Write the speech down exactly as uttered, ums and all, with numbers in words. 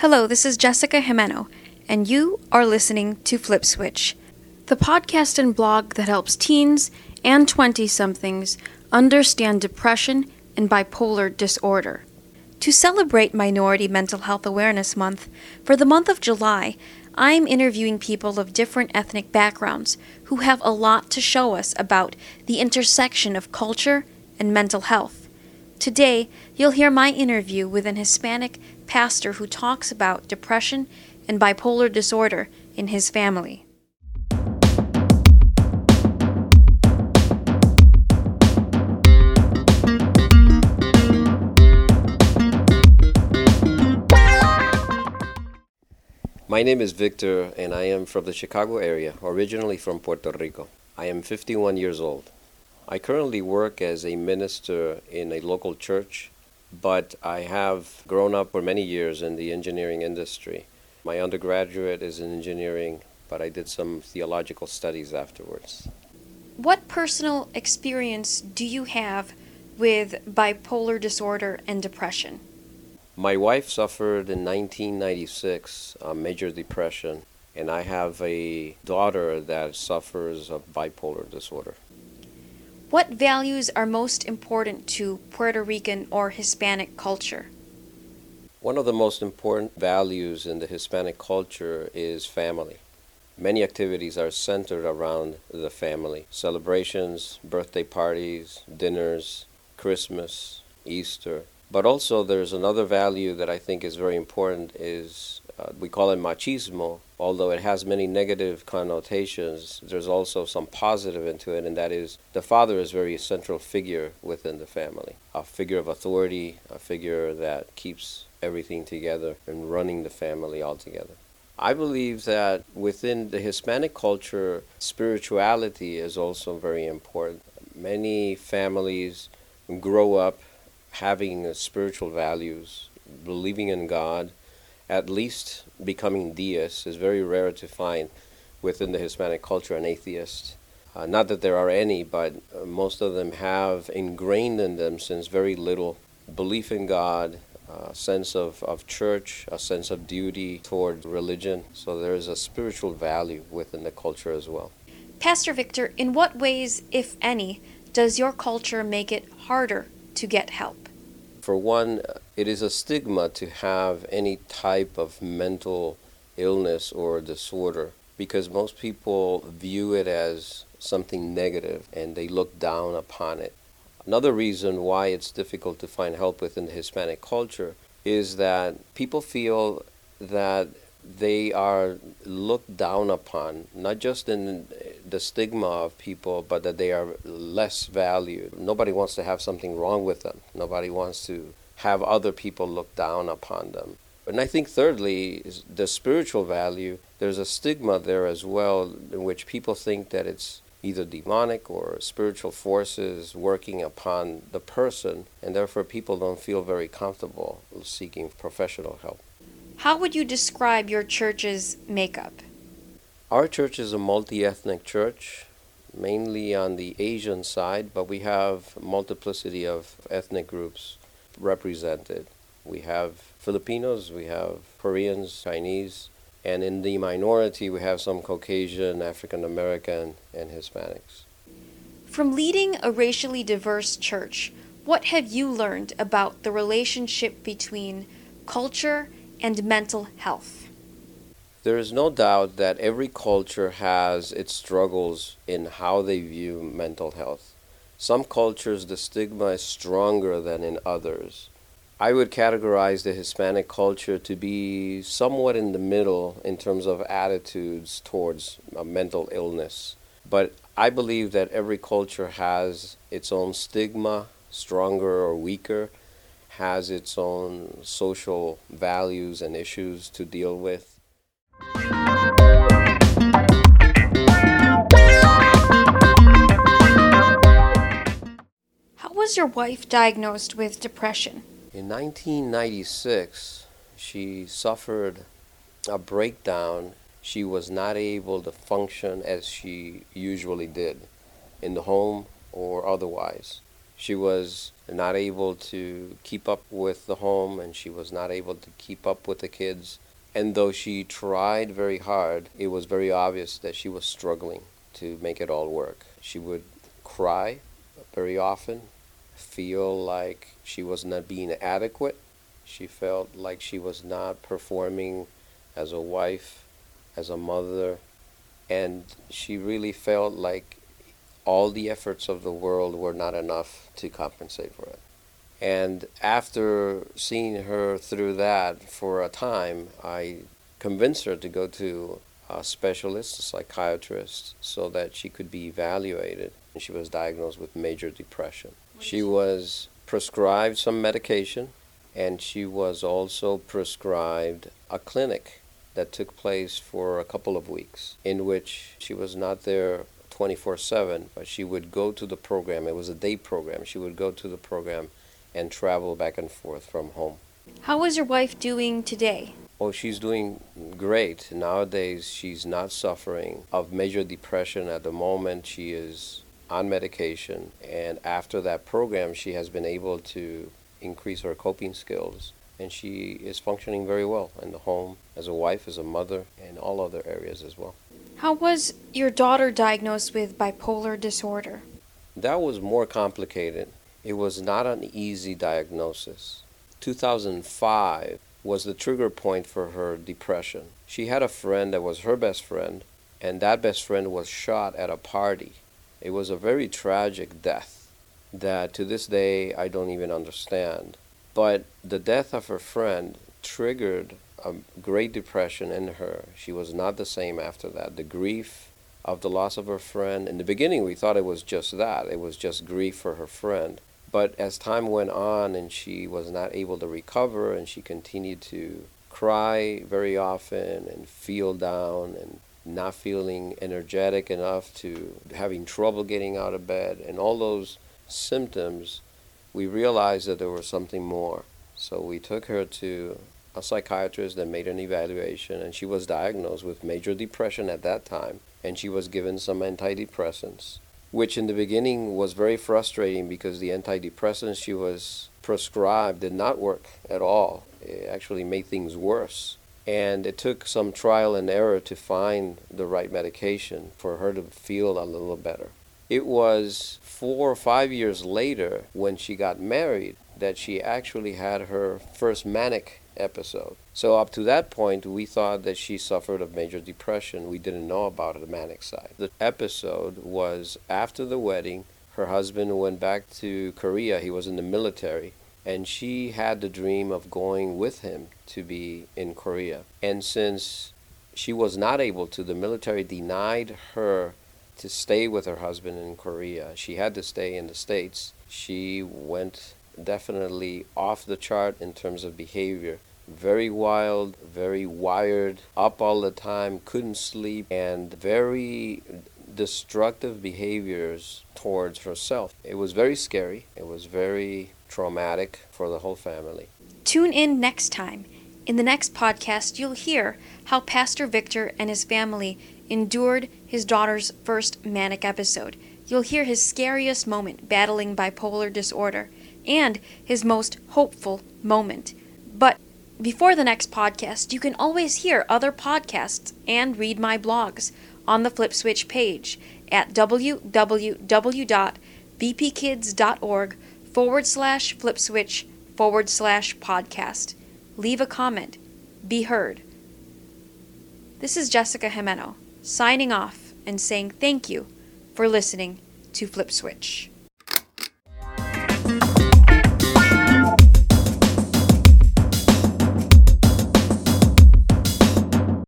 Hello, this is Jessica Jimeno, and you are listening to Flip Switch, the podcast and blog that helps teens and twenty-somethings understand depression and bipolar disorder. To celebrate Minority Mental Health Awareness Month, for the month of July, I'm interviewing people of different ethnic backgrounds who have a lot to show us about the intersection of culture and mental health. Today, you'll hear my interview with an Hispanic pastor who talks about depression and bipolar disorder in his family. My name is Victor, and I am from the Chicago area, originally from Puerto Rico. I am fifty-one years old. I currently work as a minister in a local church, but I have grown up for many years in the engineering industry. My undergraduate is in engineering, but I did some theological studies afterwards. What personal experience do you have with bipolar disorder and depression? My wife suffered in nineteen ninety-six a major depression, and I have a daughter that suffers of bipolar disorder. What values are most important to Puerto Rican or Hispanic culture? One of the most important values in the Hispanic culture is family. Many activities are centered around the family. Celebrations, birthday parties, dinners, Christmas, Easter. But also there's another value that I think is very important is uh, we call it machismo. Although it has many negative connotations, there's also some positive into it, and that is the father is a very central figure within the family, a figure of authority, a figure that keeps everything together and running the family all together. I believe that within the Hispanic culture, spirituality is also very important. Many families grow up having spiritual values, believing in God. At least becoming deists is very rare to find within the Hispanic culture, an atheist. Uh, not that there are any, but most of them have ingrained in them since very little belief in God, a sense of, of church, a sense of duty toward religion. So there is a spiritual value within the culture as well. Pastor Victor, in what ways, if any, does your culture make it harder to get help? For one, it is a stigma to have any type of mental illness or disorder because most people view it as something negative and they look down upon it. Another reason why it's difficult to find help within the Hispanic culture is that people feel that they are looked down upon, not just in the stigma of people, but that they are less valued. Nobody wants to have something wrong with them. Nobody wants to have other people look down upon them. And I think thirdly, is the spiritual value. There's a stigma there as well in which people think that it's either demonic or spiritual forces working upon the person, and therefore people don't feel very comfortable seeking professional help. How would you describe your church's makeup? Our church is a multi-ethnic church, mainly on the Asian side, but we have a multiplicity of ethnic groups represented. We have Filipinos, we have Koreans, Chinese, and in the minority we have some Caucasian, African American, and Hispanics. From leading a racially diverse church, what have you learned about the relationship between culture and mental health? There is no doubt that every culture has its struggles in how they view mental health. Some cultures, the stigma is stronger than in others. I would categorize the Hispanic culture to be somewhat in the middle in terms of attitudes towards uh, mental illness. But I believe that every culture has its own stigma, stronger or weaker, has its own social values and issues to deal with. How was your wife diagnosed with depression? In nineteen ninety-six, she suffered a breakdown. She was not able to function as she usually did in the home or otherwise. she was not able to keep up with the home, and she was not able to keep up with the kids. And though she tried very hard, it was very obvious that she was struggling to make it all work. She would cry very often, feel like she was not being adequate. She felt like she was not performing as a wife, as a mother, and she really felt like all the efforts of the world were not enough to compensate for it. And after seeing her through that for a time, I convinced her to go to a specialist, a psychiatrist, so that she could be evaluated. And she was diagnosed with major depression. She was prescribed some medication, and she was also prescribed a clinic that took place for a couple of weeks, in which she was not there twenty-four seven, but she would go to the program. It was a day program. She would go to the program and travel back and forth from home. How is your wife doing today? Oh, she's doing great. Nowadays, she's not suffering of major depression at the moment. She is on medication, and after that program, she has been able to increase her coping skills, and she is functioning very well in the home, as a wife, as a mother, and all other areas as well. How was your daughter diagnosed with bipolar disorder? That was more complicated. It was not an easy diagnosis. two thousand five was the trigger point for her depression. She had a friend that was her best friend, and that best friend was shot at a party. It was a very tragic death that to this day I don't even understand. But the death of her friend triggered a great depression in her. She was not the same after that. The grief of the loss of her friend. In the beginning, we thought it was just that. It was just grief for her friend. But as time went on and she was not able to recover, and she continued to cry very often and feel down and not feeling energetic enough, to having trouble getting out of bed, and all those symptoms, we realized that there was something more. So we took her to a psychiatrist that made an evaluation, and she was diagnosed with major depression at that time, and she was given some antidepressants, which in the beginning was very frustrating because the antidepressants she was prescribed did not work at all. It actually made things worse. And it took some trial and error to find the right medication for her to feel a little better. It was four or five years later, when she got married, that she actually had her first manic episode. So up to that point, we thought that she suffered of major depression. We didn't know about the manic side. The episode was after the wedding. Her husband went back to Korea. He was in the military. And she had the dream of going with him to be in Korea. And since she was not able to, the military denied her to stay with her husband in Korea. She had to stay in the States. She went definitely off the chart in terms of behavior. Very wild, very wired, up all the time, couldn't sleep, and very destructive behaviors towards herself. It was very scary. It was very traumatic for the whole family. Tune in next time. In the next podcast, you'll hear how Pastor Victor and his family endured his daughter's first manic episode. You'll hear his scariest moment battling bipolar disorder and his most hopeful moment. But before the next podcast, you can always hear other podcasts and read my blogs on the Flip Switch page at www.bpkids.org forward slash flip switch forward slash podcast. Leave a comment. Be heard. This is Jessica Jimeno signing off and saying thank you for listening to Flip Switch.